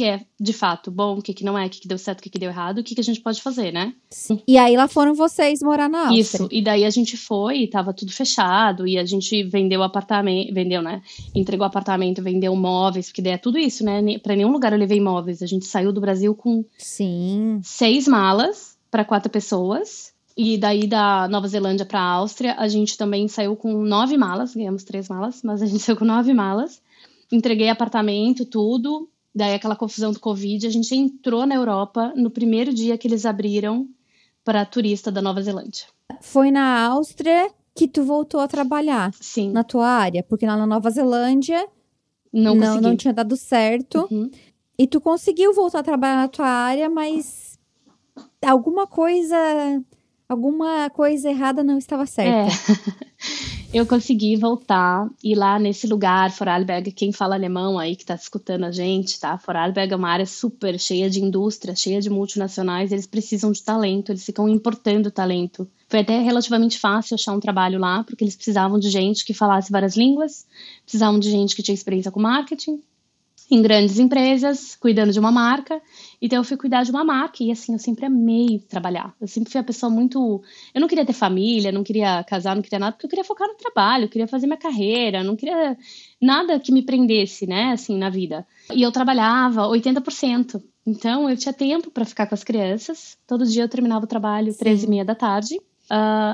é de fato bom, o que não é, o que deu certo, o que deu errado, o que a gente pode fazer, né? Sim. E aí lá foram vocês morar na Áustria. Isso, e daí a gente foi e tava tudo fechado, e a gente vendeu o apartamento, vendeu, né? Entregou o apartamento, vendeu móveis, porque daí é tudo isso, né? Pra nenhum lugar eu levei móveis, a gente saiu do Brasil com, sim, 6 malas para 4 pessoas, e daí da Nova Zelândia pra Áustria a gente também saiu com 9 malas, ganhamos 3 malas, mas a gente saiu com 9 malas. Entreguei apartamento, tudo. Daí aquela confusão do Covid. A gente entrou na Europa no primeiro dia que eles abriram para turista da Nova Zelândia. Foi na Áustria que tu voltou a trabalhar? Sim. Na tua área? Porque lá na Nova Zelândia não tinha dado certo. Uhum. E tu conseguiu voltar a trabalhar na tua área, mas alguma coisa errada não estava certa. É. Eu consegui voltar, e lá nesse lugar, Vorarlberg, quem fala alemão aí que tá escutando a gente, tá? Vorarlberg é uma área super cheia de indústria, cheia de multinacionais, eles precisam de talento, eles ficam importando talento. Foi até relativamente fácil achar um trabalho lá, porque eles precisavam de gente que falasse várias línguas, precisavam de gente que tinha experiência com marketing, em grandes empresas, cuidando de uma marca. Então eu fui cuidar de uma marca, e assim, eu sempre amei trabalhar, eu sempre fui a pessoa muito, eu não queria ter família, não queria casar, não queria nada, porque eu queria focar no trabalho, eu queria fazer minha carreira, não queria nada que me prendesse, né, assim, na vida. E eu trabalhava 80%, então eu tinha tempo para ficar com as crianças, todo dia eu terminava o trabalho 13h30 da tarde,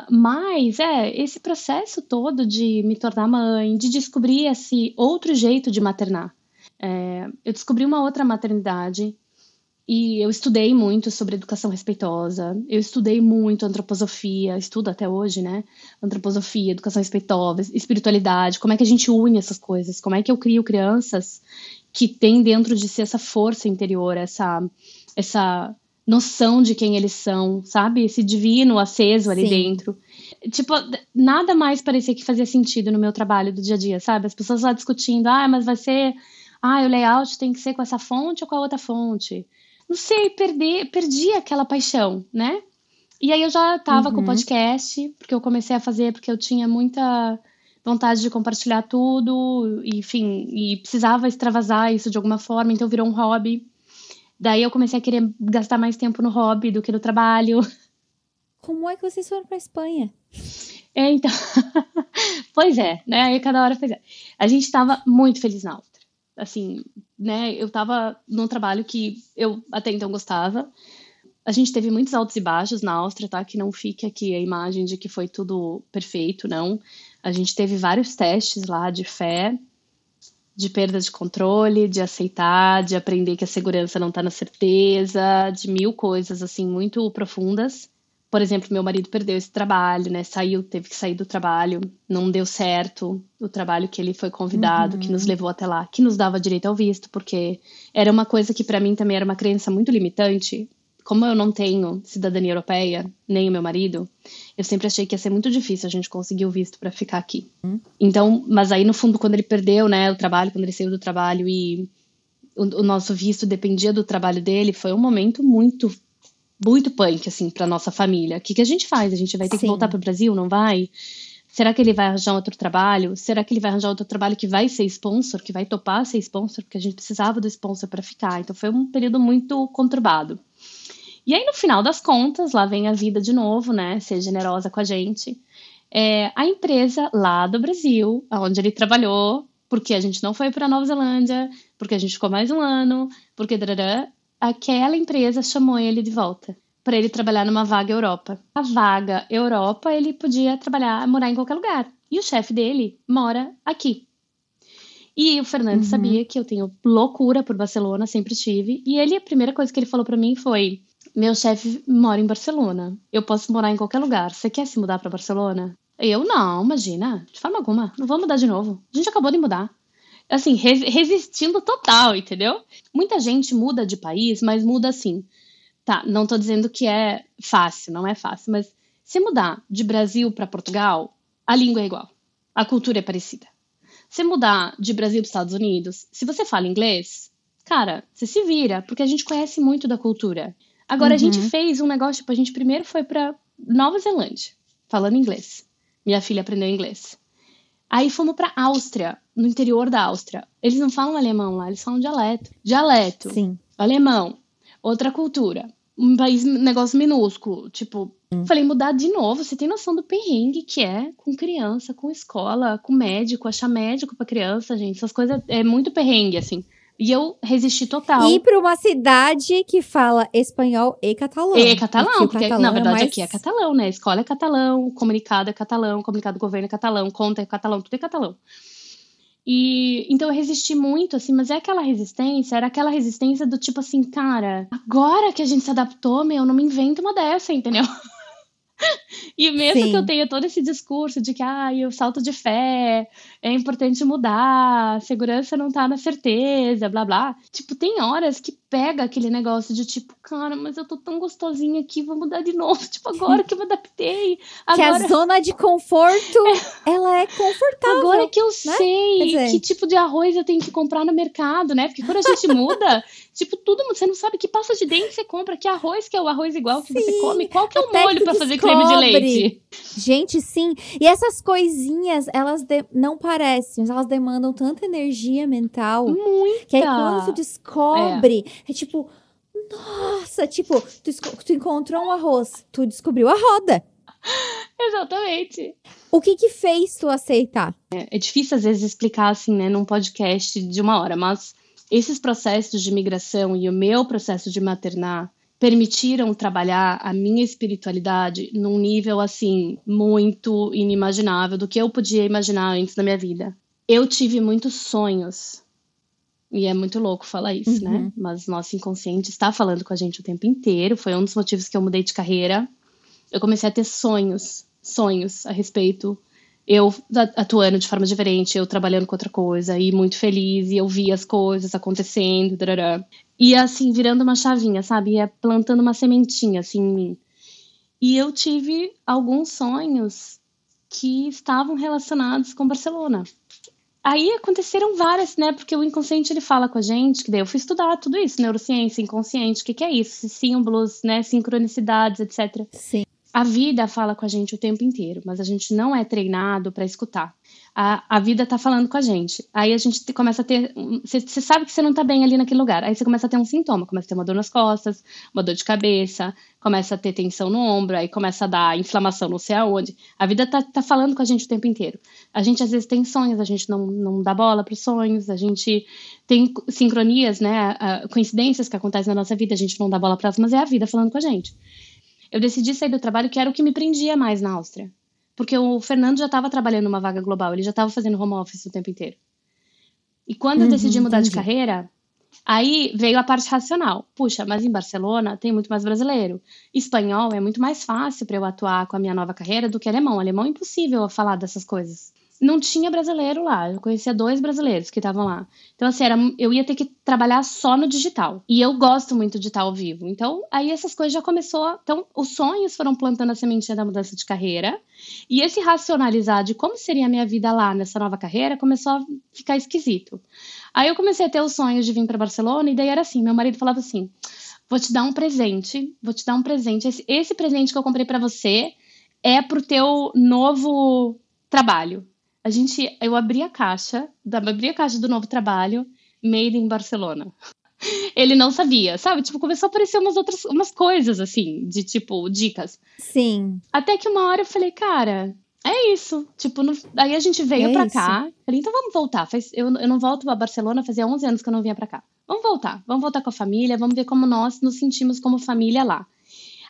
mas esse processo todo de me tornar mãe, de descobrir esse outro jeito de maternar. Eu descobri uma outra maternidade, e eu estudei muito sobre educação respeitosa, eu estudei muito antroposofia, estudo até hoje, né? Antroposofia, educação respeitosa, espiritualidade, como é que a gente une essas coisas, como é que eu crio crianças que têm dentro de si essa força interior, essa noção de quem eles são, sabe? Esse divino aceso ali, sim, dentro. Tipo, nada mais parecia que fazia sentido no meu trabalho do dia a dia, sabe? As pessoas lá discutindo, mas vai ser... o layout tem que ser com essa fonte ou com a outra fonte. Não sei, perdi aquela paixão, né? E aí eu já tava, uhum, com o podcast, porque eu comecei a fazer, porque eu tinha muita vontade de compartilhar tudo, enfim, e precisava extravasar isso de alguma forma, então virou um hobby. Daí eu comecei a querer gastar mais tempo no hobby do que no trabalho. Como é que vocês foram pra Espanha? Então, pois é, né? Aí cada hora, pois é. A gente tava muito feliz na aula. Assim, né, eu tava num trabalho que eu até então gostava. A gente teve muitos altos e baixos na Áustria, tá? Que não fique aqui a imagem de que foi tudo perfeito, não. A gente teve vários testes lá de fé, de perda de controle, de aceitar, de aprender que a segurança não tá na certeza, de 1000 coisas, assim, muito profundas. Por exemplo, meu marido perdeu esse trabalho, né? Teve que sair do trabalho, não deu certo o trabalho que ele foi convidado, uhum, que nos levou até lá, que nos dava direito ao visto, porque era uma coisa que para mim também era uma crença muito limitante. Como eu não tenho cidadania europeia, nem o meu marido, eu sempre achei que ia ser muito difícil a gente conseguir o visto para ficar aqui. Uhum. Então, mas aí no fundo, quando ele perdeu, né, o trabalho, quando ele saiu do trabalho e o nosso visto dependia do trabalho dele, foi um momento muito punk, assim, pra nossa família. O que a gente faz? A gente vai ter, sim, que voltar pro Brasil? Não vai? Será que ele vai arranjar outro trabalho? Será que ele vai arranjar outro trabalho que vai ser sponsor? Que vai topar ser sponsor? Porque a gente precisava do sponsor pra ficar. Então foi um período muito conturbado. E aí, no final das contas, lá vem a vida de novo, né? Ser generosa com a gente. A empresa lá do Brasil, onde ele trabalhou, porque a gente não foi pra Nova Zelândia, porque a gente ficou mais 1 ano, porque... Aquela empresa chamou ele de volta para ele trabalhar numa vaga Europa. A vaga Europa, ele podia trabalhar, morar em qualquer lugar. E o chefe dele mora aqui. E o Fernando, uhum, sabia que eu tenho loucura por Barcelona, sempre tive. E ele, a primeira coisa que ele falou para mim foi: meu chefe mora em Barcelona, eu posso morar em qualquer lugar. Você quer se mudar para Barcelona? Eu, não, imagina, de forma alguma. Não vou mudar de novo. A gente acabou de mudar. Assim, resistindo total, entendeu? Muita gente muda de país, mas muda assim. Tá, não tô dizendo que é fácil, não é fácil, mas se mudar de Brasil para Portugal, a língua é igual, a cultura é parecida. Você mudar de Brasil para os Estados Unidos, se você fala inglês, cara, você se vira, porque a gente conhece muito da cultura. Agora, a gente fez um negócio, tipo, a gente primeiro foi para Nova Zelândia, falando inglês. Minha filha aprendeu inglês. Aí fomos pra Áustria, no interior da Áustria. Eles não falam alemão lá, eles falam dialeto. Dialeto, sim. Alemão, outra cultura, um país, negócio minúsculo, tipo... Falei, mudar de novo, você tem noção do perrengue que é com criança, com escola, com médico, achar médico pra criança, gente, essas coisas, é muito perrengue, assim. E eu resisti total. E pra uma cidade que fala espanhol e catalão. E catalão, porque na verdade aqui é catalão, né? A escola é catalão, o comunicado é catalão, o comunicado do governo é catalão, conta é catalão, tudo é catalão. E então eu resisti muito, assim, mas é aquela resistência, era aquela resistência do tipo assim, cara, agora que a gente se adaptou, meu, não me invento uma dessa, entendeu? E mesmo que eu tenha todo esse discurso de que eu salto de fé, é importante mudar, segurança não tá na certeza, blá blá, tipo, tem horas que pega aquele negócio de tipo, cara, mas eu tô tão gostosinha aqui, vou mudar de novo, tipo, agora que eu me adaptei, agora... Que a zona de conforto, ela é confortável, agora que eu sei que tipo de arroz eu tenho que comprar no mercado, né, porque quando a gente muda, tipo, tudo, você não sabe que pasta de dente você compra, que arroz, que é o arroz igual que você come, qual que é o molho pra fazer creme de leite. Gente, sim. E essas coisinhas, elas não parecem, mas elas demandam tanta energia mental. Muita. Que aí quando tu descobre, é tipo, nossa, tipo, tu encontrou um arroz, tu descobriu a roda. Exatamente. O que fez tu aceitar? É difícil às vezes explicar assim, né, num podcast de 1 hora, mas esses processos de migração e o meu processo de maternar permitiram trabalhar a minha espiritualidade num nível, assim, muito inimaginável do que eu podia imaginar antes da minha vida. Eu tive muitos sonhos, e é muito louco falar isso, né? Mas nosso inconsciente está falando com a gente o tempo inteiro, foi um dos motivos que eu mudei de carreira. Eu comecei a ter sonhos a respeito, eu atuando de forma diferente, eu trabalhando com outra coisa, e muito feliz, e eu via as coisas acontecendo, tarará. E assim, virando uma chavinha, sabe? Ia plantando uma sementinha, assim, em mim. E eu tive alguns sonhos que estavam relacionados com Barcelona. Aí aconteceram várias, né? Porque o inconsciente, ele fala com a gente, que daí eu fui estudar tudo isso, neurociência, inconsciente, o que é isso? Símbolos, né? Sincronicidades, etc. Sim. A vida fala com a gente o tempo inteiro, mas a gente não é treinado para escutar. A vida tá falando com a gente. Aí a gente começa a ter... Você sabe que você não tá bem ali naquele lugar. Aí você começa a ter um sintoma. Começa a ter uma dor nas costas, uma dor de cabeça, começa a ter tensão no ombro, aí começa a dar inflamação não sei aonde. A vida tá falando com a gente o tempo inteiro. A gente, às vezes, tem sonhos, a gente não dá bola pros sonhos, a gente tem sincronias, né? Coincidências que acontecem na nossa vida, a gente não dá bola pra elas, mas é a vida falando com a gente. Eu decidi sair do trabalho, que era o que me prendia mais na Áustria. Porque o Fernando já estava trabalhando numa vaga global, ele já estava fazendo home office o tempo inteiro. E quando eu decidi mudar de carreira, aí veio a parte racional. Puxa, mas em Barcelona tem muito mais brasileiro. Espanhol é muito mais fácil para eu atuar com a minha nova carreira do que alemão. Alemão é impossível falar dessas coisas. Não tinha brasileiro lá, eu conhecia 2 brasileiros que estavam lá. Então, assim, eu ia ter que trabalhar só no digital. E eu gosto muito de estar ao vivo. Então, aí essas coisas já começou... Então, os sonhos foram plantando a sementinha da mudança de carreira. E esse racionalizar de como seria a minha vida lá nessa nova carreira começou a ficar esquisito. Aí eu comecei a ter os sonhos de vir para Barcelona e daí era assim, meu marido falava assim, vou te dar um presente. Esse presente que eu comprei para você é pro teu novo trabalho. Eu abri a caixa do novo trabalho, made in Barcelona. Ele não sabia, sabe? Tipo, começou a aparecer umas coisas, assim, de tipo, dicas. Sim. Até que uma hora eu falei, cara, é isso. Tipo, aí a gente veio pra cá. Falei, então vamos voltar. Eu não volto pra Barcelona, fazia 11 anos que eu não vinha pra cá. Vamos voltar com a família, vamos ver como nós nos sentimos como família lá.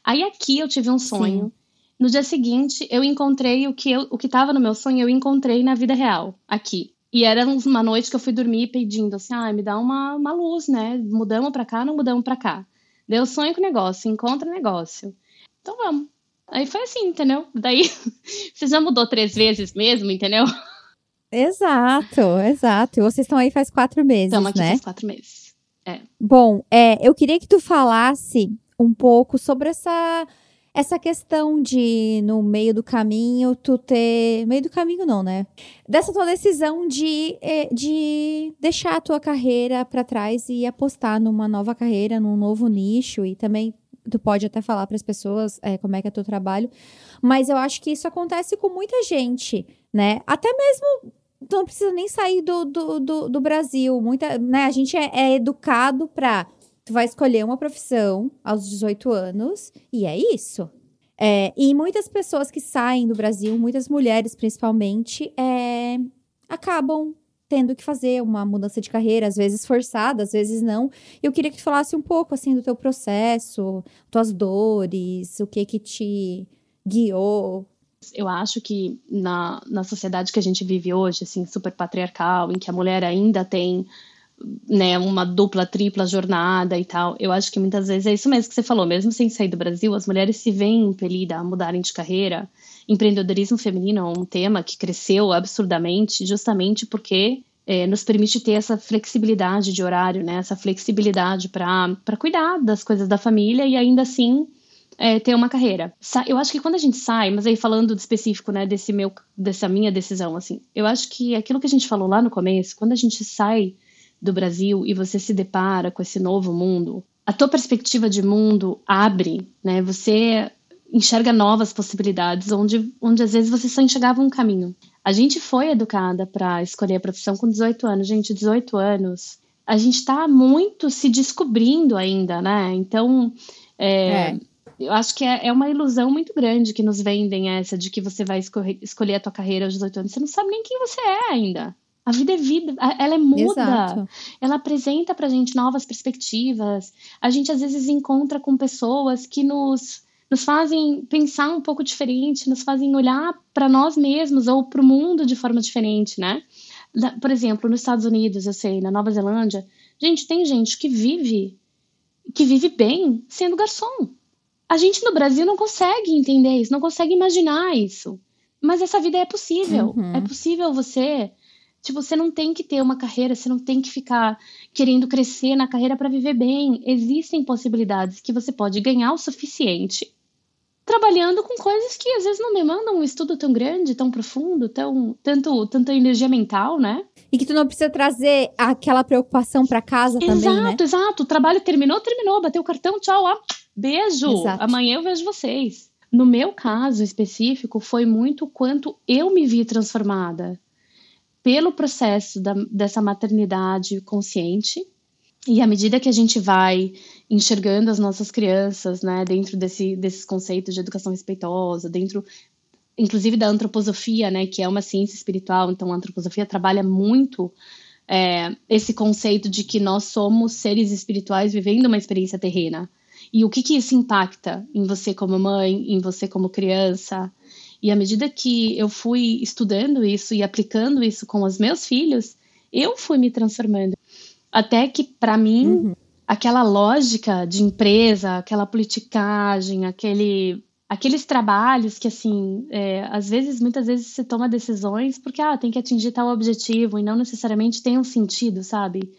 Aí aqui eu tive um sonho. Sim. No dia seguinte, eu encontrei o que estava no meu sonho, eu encontrei na vida real, aqui. E era uma noite que eu fui dormir pedindo assim, me dá uma luz, né? Mudamos pra cá, não mudamos pra cá. Deu sonho com o negócio, encontra o negócio. Então vamos. Aí foi assim, entendeu? Daí, você já mudou 3 vezes mesmo, entendeu? Exato. E vocês estão aí faz 4 meses, né? Estamos aqui faz 4 meses, Bom, eu queria que tu falasse um pouco sobre essa... Essa questão de, no meio do caminho, tu ter... Meio do caminho não, né? Dessa tua decisão de deixar a tua carreira para trás e apostar numa nova carreira, num novo nicho. E também, tu pode até falar para as pessoas como é que é o teu trabalho. Mas eu acho que isso acontece com muita gente, né? Até mesmo... Tu não precisa nem sair do Brasil. A gente é educado para... Tu vai escolher uma profissão aos 18 anos e é isso. E muitas pessoas que saem do Brasil, muitas mulheres principalmente, acabam tendo que fazer uma mudança de carreira, às vezes forçada, às vezes não. Eu queria que tu falasse um pouco assim do teu processo, tuas dores, o que te guiou. Eu acho que na sociedade que a gente vive hoje, assim, super patriarcal, em que a mulher ainda tem... Né, uma dupla, tripla jornada e tal, eu acho que muitas vezes é isso mesmo que você falou, mesmo sem sair do Brasil, as mulheres se veem impelidas a mudarem de carreira. Empreendedorismo feminino é um tema que cresceu absurdamente justamente porque nos permite ter essa flexibilidade de horário, né, essa flexibilidade para cuidar das coisas da família e ainda assim ter uma carreira. Eu acho que quando a gente sai, mas aí falando de específico, né, dessa minha decisão, assim, eu acho que aquilo que a gente falou lá no começo, quando a gente sai do Brasil e você se depara com esse novo mundo, a tua perspectiva de mundo abre, né? Você enxerga novas possibilidades onde às vezes você só enxergava um caminho. A gente foi educada para escolher a profissão com 18 anos. Gente, 18 anos, a gente tá muito se descobrindo ainda, né? Então, eu acho que é uma ilusão muito grande que nos vendem essa de que você vai escolher a tua carreira aos 18 anos. Você não sabe nem quem você é ainda. A vida é vida, ela é muda. Exato. Ela apresenta pra gente novas perspectivas. A gente às vezes encontra com pessoas que nos fazem pensar um pouco diferente, nos fazem olhar para nós mesmos ou pro mundo de forma diferente, né? Por exemplo, nos Estados Unidos, eu sei, na Nova Zelândia, gente, tem gente que vive bem sendo garçom. A gente no Brasil não consegue entender isso, não consegue imaginar isso. Mas essa vida é possível. Uhum. É possível você... Tipo, você não tem que ter uma carreira, você não tem que ficar querendo crescer na carreira para viver bem. Existem possibilidades que você pode ganhar o suficiente trabalhando com coisas que às vezes não demandam um estudo tão grande, tão profundo, tanta energia mental, né? E que tu não precisa trazer aquela preocupação para casa também, né? Exato. O trabalho terminou, bateu o cartão, tchau, ó, beijo. Exato. Amanhã eu vejo vocês. No meu caso específico, foi muito o quanto eu me vi transformada pelo processo dessa maternidade consciente. E à medida que a gente vai enxergando as nossas crianças, né, dentro desses conceitos de educação respeitosa, dentro, inclusive, da antroposofia, né, que é uma ciência espiritual, então a antroposofia trabalha muito esse conceito de que nós somos seres espirituais vivendo uma experiência terrena. E o que isso impacta em você como mãe, em você como criança... E à medida que eu fui estudando isso e aplicando isso com os meus filhos, eu fui me transformando. Até que, para mim, aquela lógica de empresa, aquela politicagem, aqueles trabalhos que, assim, muitas vezes se toma decisões porque tem que atingir tal objetivo e não necessariamente tem um sentido, sabe?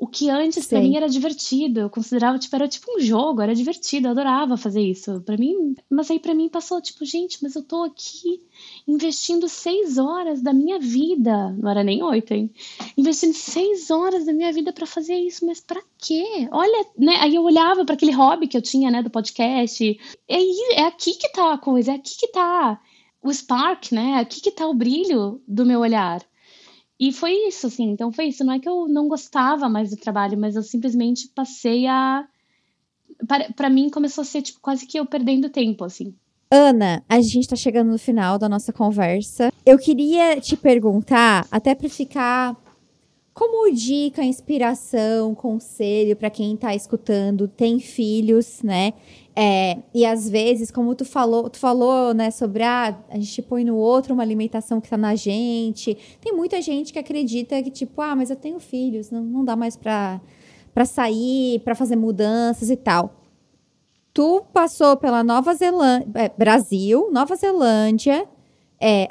O que antes, para mim, era divertido. Eu considerava, era tipo um jogo, era divertido, eu adorava fazer isso. Mas aí, para mim, passou, gente, mas eu tô aqui investindo 6 horas da minha vida. Não era nem 8, hein? Investindo 6 horas da minha vida para fazer isso, mas para quê? Olha, né? Aí eu olhava para aquele hobby que eu tinha, né, do podcast. É aqui que tá a coisa, é aqui que tá o spark, né? É aqui que tá o brilho do meu olhar. E foi isso, assim, então foi isso. Não é que eu não gostava mais do trabalho, mas eu simplesmente passei a... Pra mim, começou a ser, quase que eu perdendo tempo, assim. Ana, a gente tá chegando no final da nossa conversa. Eu queria te perguntar, até pra ficar como dica, inspiração, conselho pra quem tá escutando, tem filhos, né? E às vezes, como tu falou, né, sobre a gente põe no outro uma alimentação que tá na gente. Tem muita gente que acredita que, mas eu tenho filhos, não dá mais pra sair, pra fazer mudanças e tal. Tu passou pela Brasil, Nova Zelândia,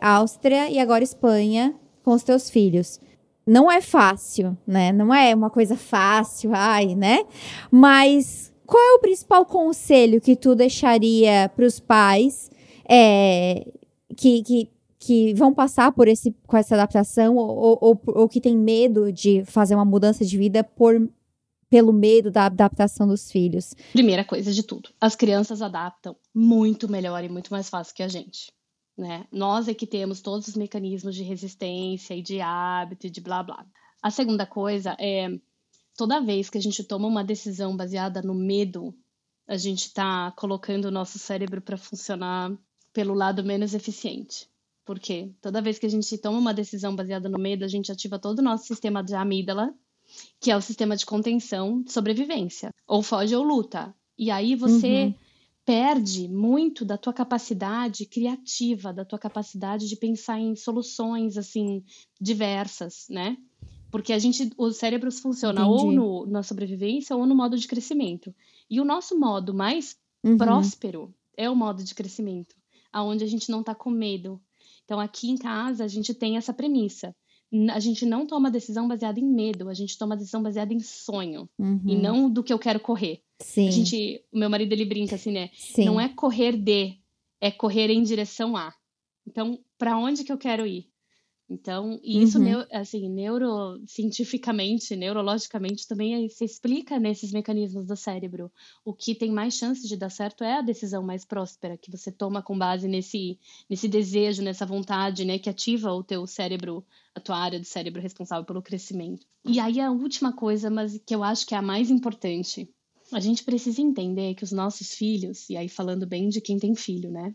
Áustria e agora Espanha com os teus filhos. Não é fácil, né? Não é uma coisa fácil, né? Mas... qual é o principal conselho que tu deixaria para os pais que vão passar por essa adaptação ou que tem medo de fazer uma mudança de vida pelo medo da adaptação dos filhos? Primeira coisa de tudo, as crianças adaptam muito melhor e muito mais fácil que a gente, né? Nós é que temos todos os mecanismos de resistência e de hábito e de blá blá. A segunda coisa é, toda vez que a gente toma uma decisão baseada no medo, a gente está colocando o nosso cérebro para funcionar pelo lado menos eficiente. Por quê? Toda vez que a gente toma uma decisão baseada no medo, a gente ativa todo o nosso sistema de amígdala, que é o sistema de contenção, de sobrevivência. Ou foge ou luta. E aí você perde muito da tua capacidade criativa, da tua capacidade de pensar em soluções, assim, diversas, né? Porque o cérebro funciona ou na sobrevivência ou no modo de crescimento. E o nosso modo mais próspero é o modo de crescimento, onde a gente não está com medo. Então, aqui em casa, a gente tem essa premissa. A gente não toma decisão baseada em medo, a gente toma decisão baseada em sonho. E não do que eu quero correr. Sim. O meu marido, ele brinca assim, né? Sim. Não é correr de, é correr em direção a. Então, para onde que eu quero ir? Então, e isso, assim, neurocientificamente, neurologicamente também se explica nesses mecanismos do cérebro. O que tem mais chance de dar certo é a decisão mais próspera, que você toma com base nesse desejo, nessa vontade, né, que ativa o teu cérebro, a tua área do cérebro responsável pelo crescimento. E aí a última coisa, mas que eu acho que é a mais importante, a gente precisa entender que os nossos filhos, e aí falando bem de quem tem filho, né?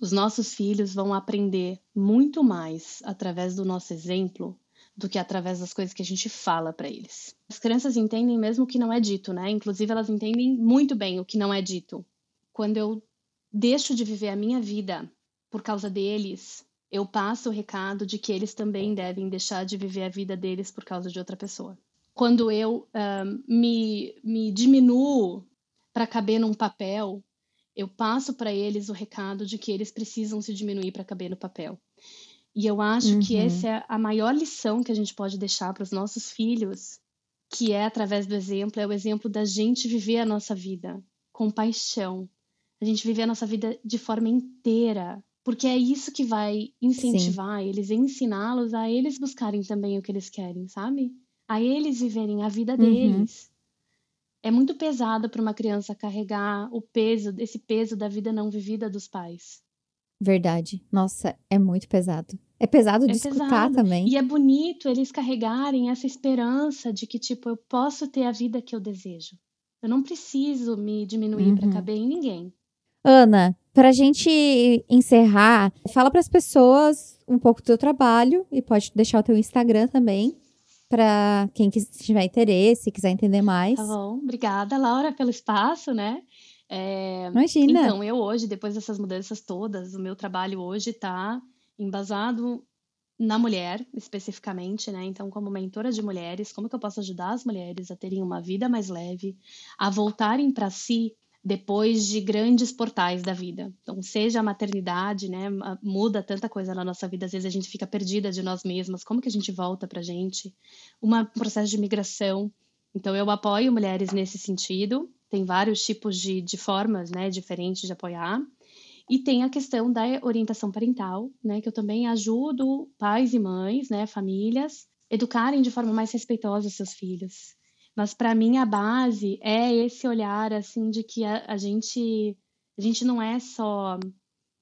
Os nossos filhos vão aprender muito mais através do nosso exemplo do que através das coisas que a gente fala para eles. As crianças entendem mesmo o que não é dito, né? Inclusive, elas entendem muito bem o que não é dito. Quando eu deixo de viver a minha vida por causa deles, eu passo o recado de que eles também devem deixar de viver a vida deles por causa de outra pessoa. Quando eu me diminuo para caber num papel, eu passo para eles o recado de que eles precisam se diminuir para caber no papel. E eu acho que essa é a maior lição que a gente pode deixar para os nossos filhos, que é através do exemplo, é o exemplo da gente viver a nossa vida com paixão. A gente viver a nossa vida de forma inteira, porque é isso que vai incentivar eles, ensiná-los a eles buscarem também o que eles querem, sabe? A eles viverem a vida deles. É muito pesado para uma criança carregar esse peso da vida não vivida dos pais. Verdade. Nossa, é muito pesado. É pesado de escutar também. E é bonito eles carregarem essa esperança de que, tipo, eu posso ter a vida que eu desejo. Eu não preciso me diminuir para caber em ninguém. Ana, para a gente encerrar, fala para as pessoas um pouco do teu trabalho e pode deixar o teu Instagram também, para quem tiver interesse, quiser entender mais. Tá bom, obrigada, Laura, pelo espaço, né? Imagina! Então, eu hoje, depois dessas mudanças todas, o meu trabalho hoje está embasado na mulher, especificamente, né? Então, como mentora de mulheres, como que eu posso ajudar as mulheres a terem uma vida mais leve, a voltarem para si depois de grandes portais da vida. Então, seja a maternidade, né, muda tanta coisa na nossa vida, às vezes a gente fica perdida de nós mesmas, como que a gente volta pra gente? Um processo de migração, então eu apoio mulheres nesse sentido, tem vários tipos de formas, né, diferentes de apoiar, e tem a questão da orientação parental, né, que eu também ajudo pais e mães, né, famílias, educarem de forma mais respeitosa os seus filhos. Mas para mim a base é esse olhar assim de que a gente não é só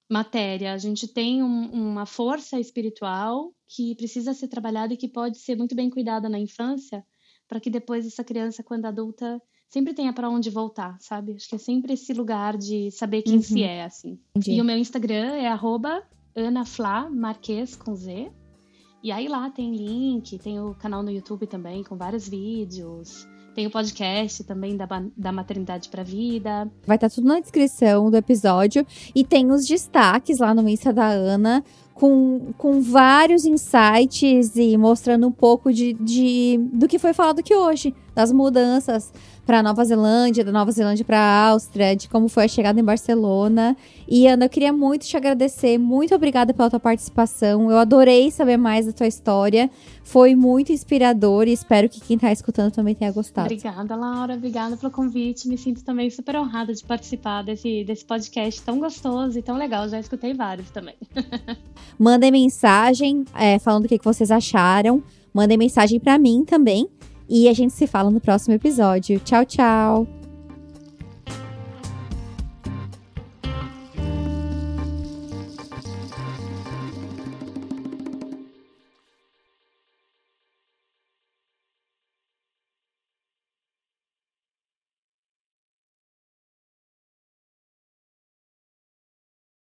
matéria, a gente tem uma força espiritual que precisa ser trabalhada e que pode ser muito bem cuidada na infância, para que depois essa criança, quando adulta, sempre tenha para onde voltar, sabe? Acho que é sempre esse lugar de saber quem se é, assim. Entendi. E o meu Instagram é @AnaFlávia Marques com Z. E aí lá tem link, tem o canal no YouTube também, com vários vídeos. Tem o podcast também da Maternidade pra Vida. Vai estar tudo na descrição do episódio. E tem os destaques lá no Insta da Ana, com vários insights e mostrando um pouco do que foi falado aqui hoje. Das mudanças pra Nova Zelândia, da Nova Zelândia pra Áustria, de como foi a chegada em Barcelona. E, Ana, eu queria muito te agradecer. Muito obrigada pela tua participação. Eu adorei saber mais da tua história. Foi muito inspirador e espero que quem tá escutando também tenha gostado. contato. Obrigada, Laura. Obrigada pelo convite. Me sinto também super honrada de participar desse podcast tão gostoso e tão legal. Já escutei vários também. Mandem mensagem falando o que vocês acharam. Mandem mensagem pra mim também. E a gente se fala no próximo episódio. Tchau, tchau!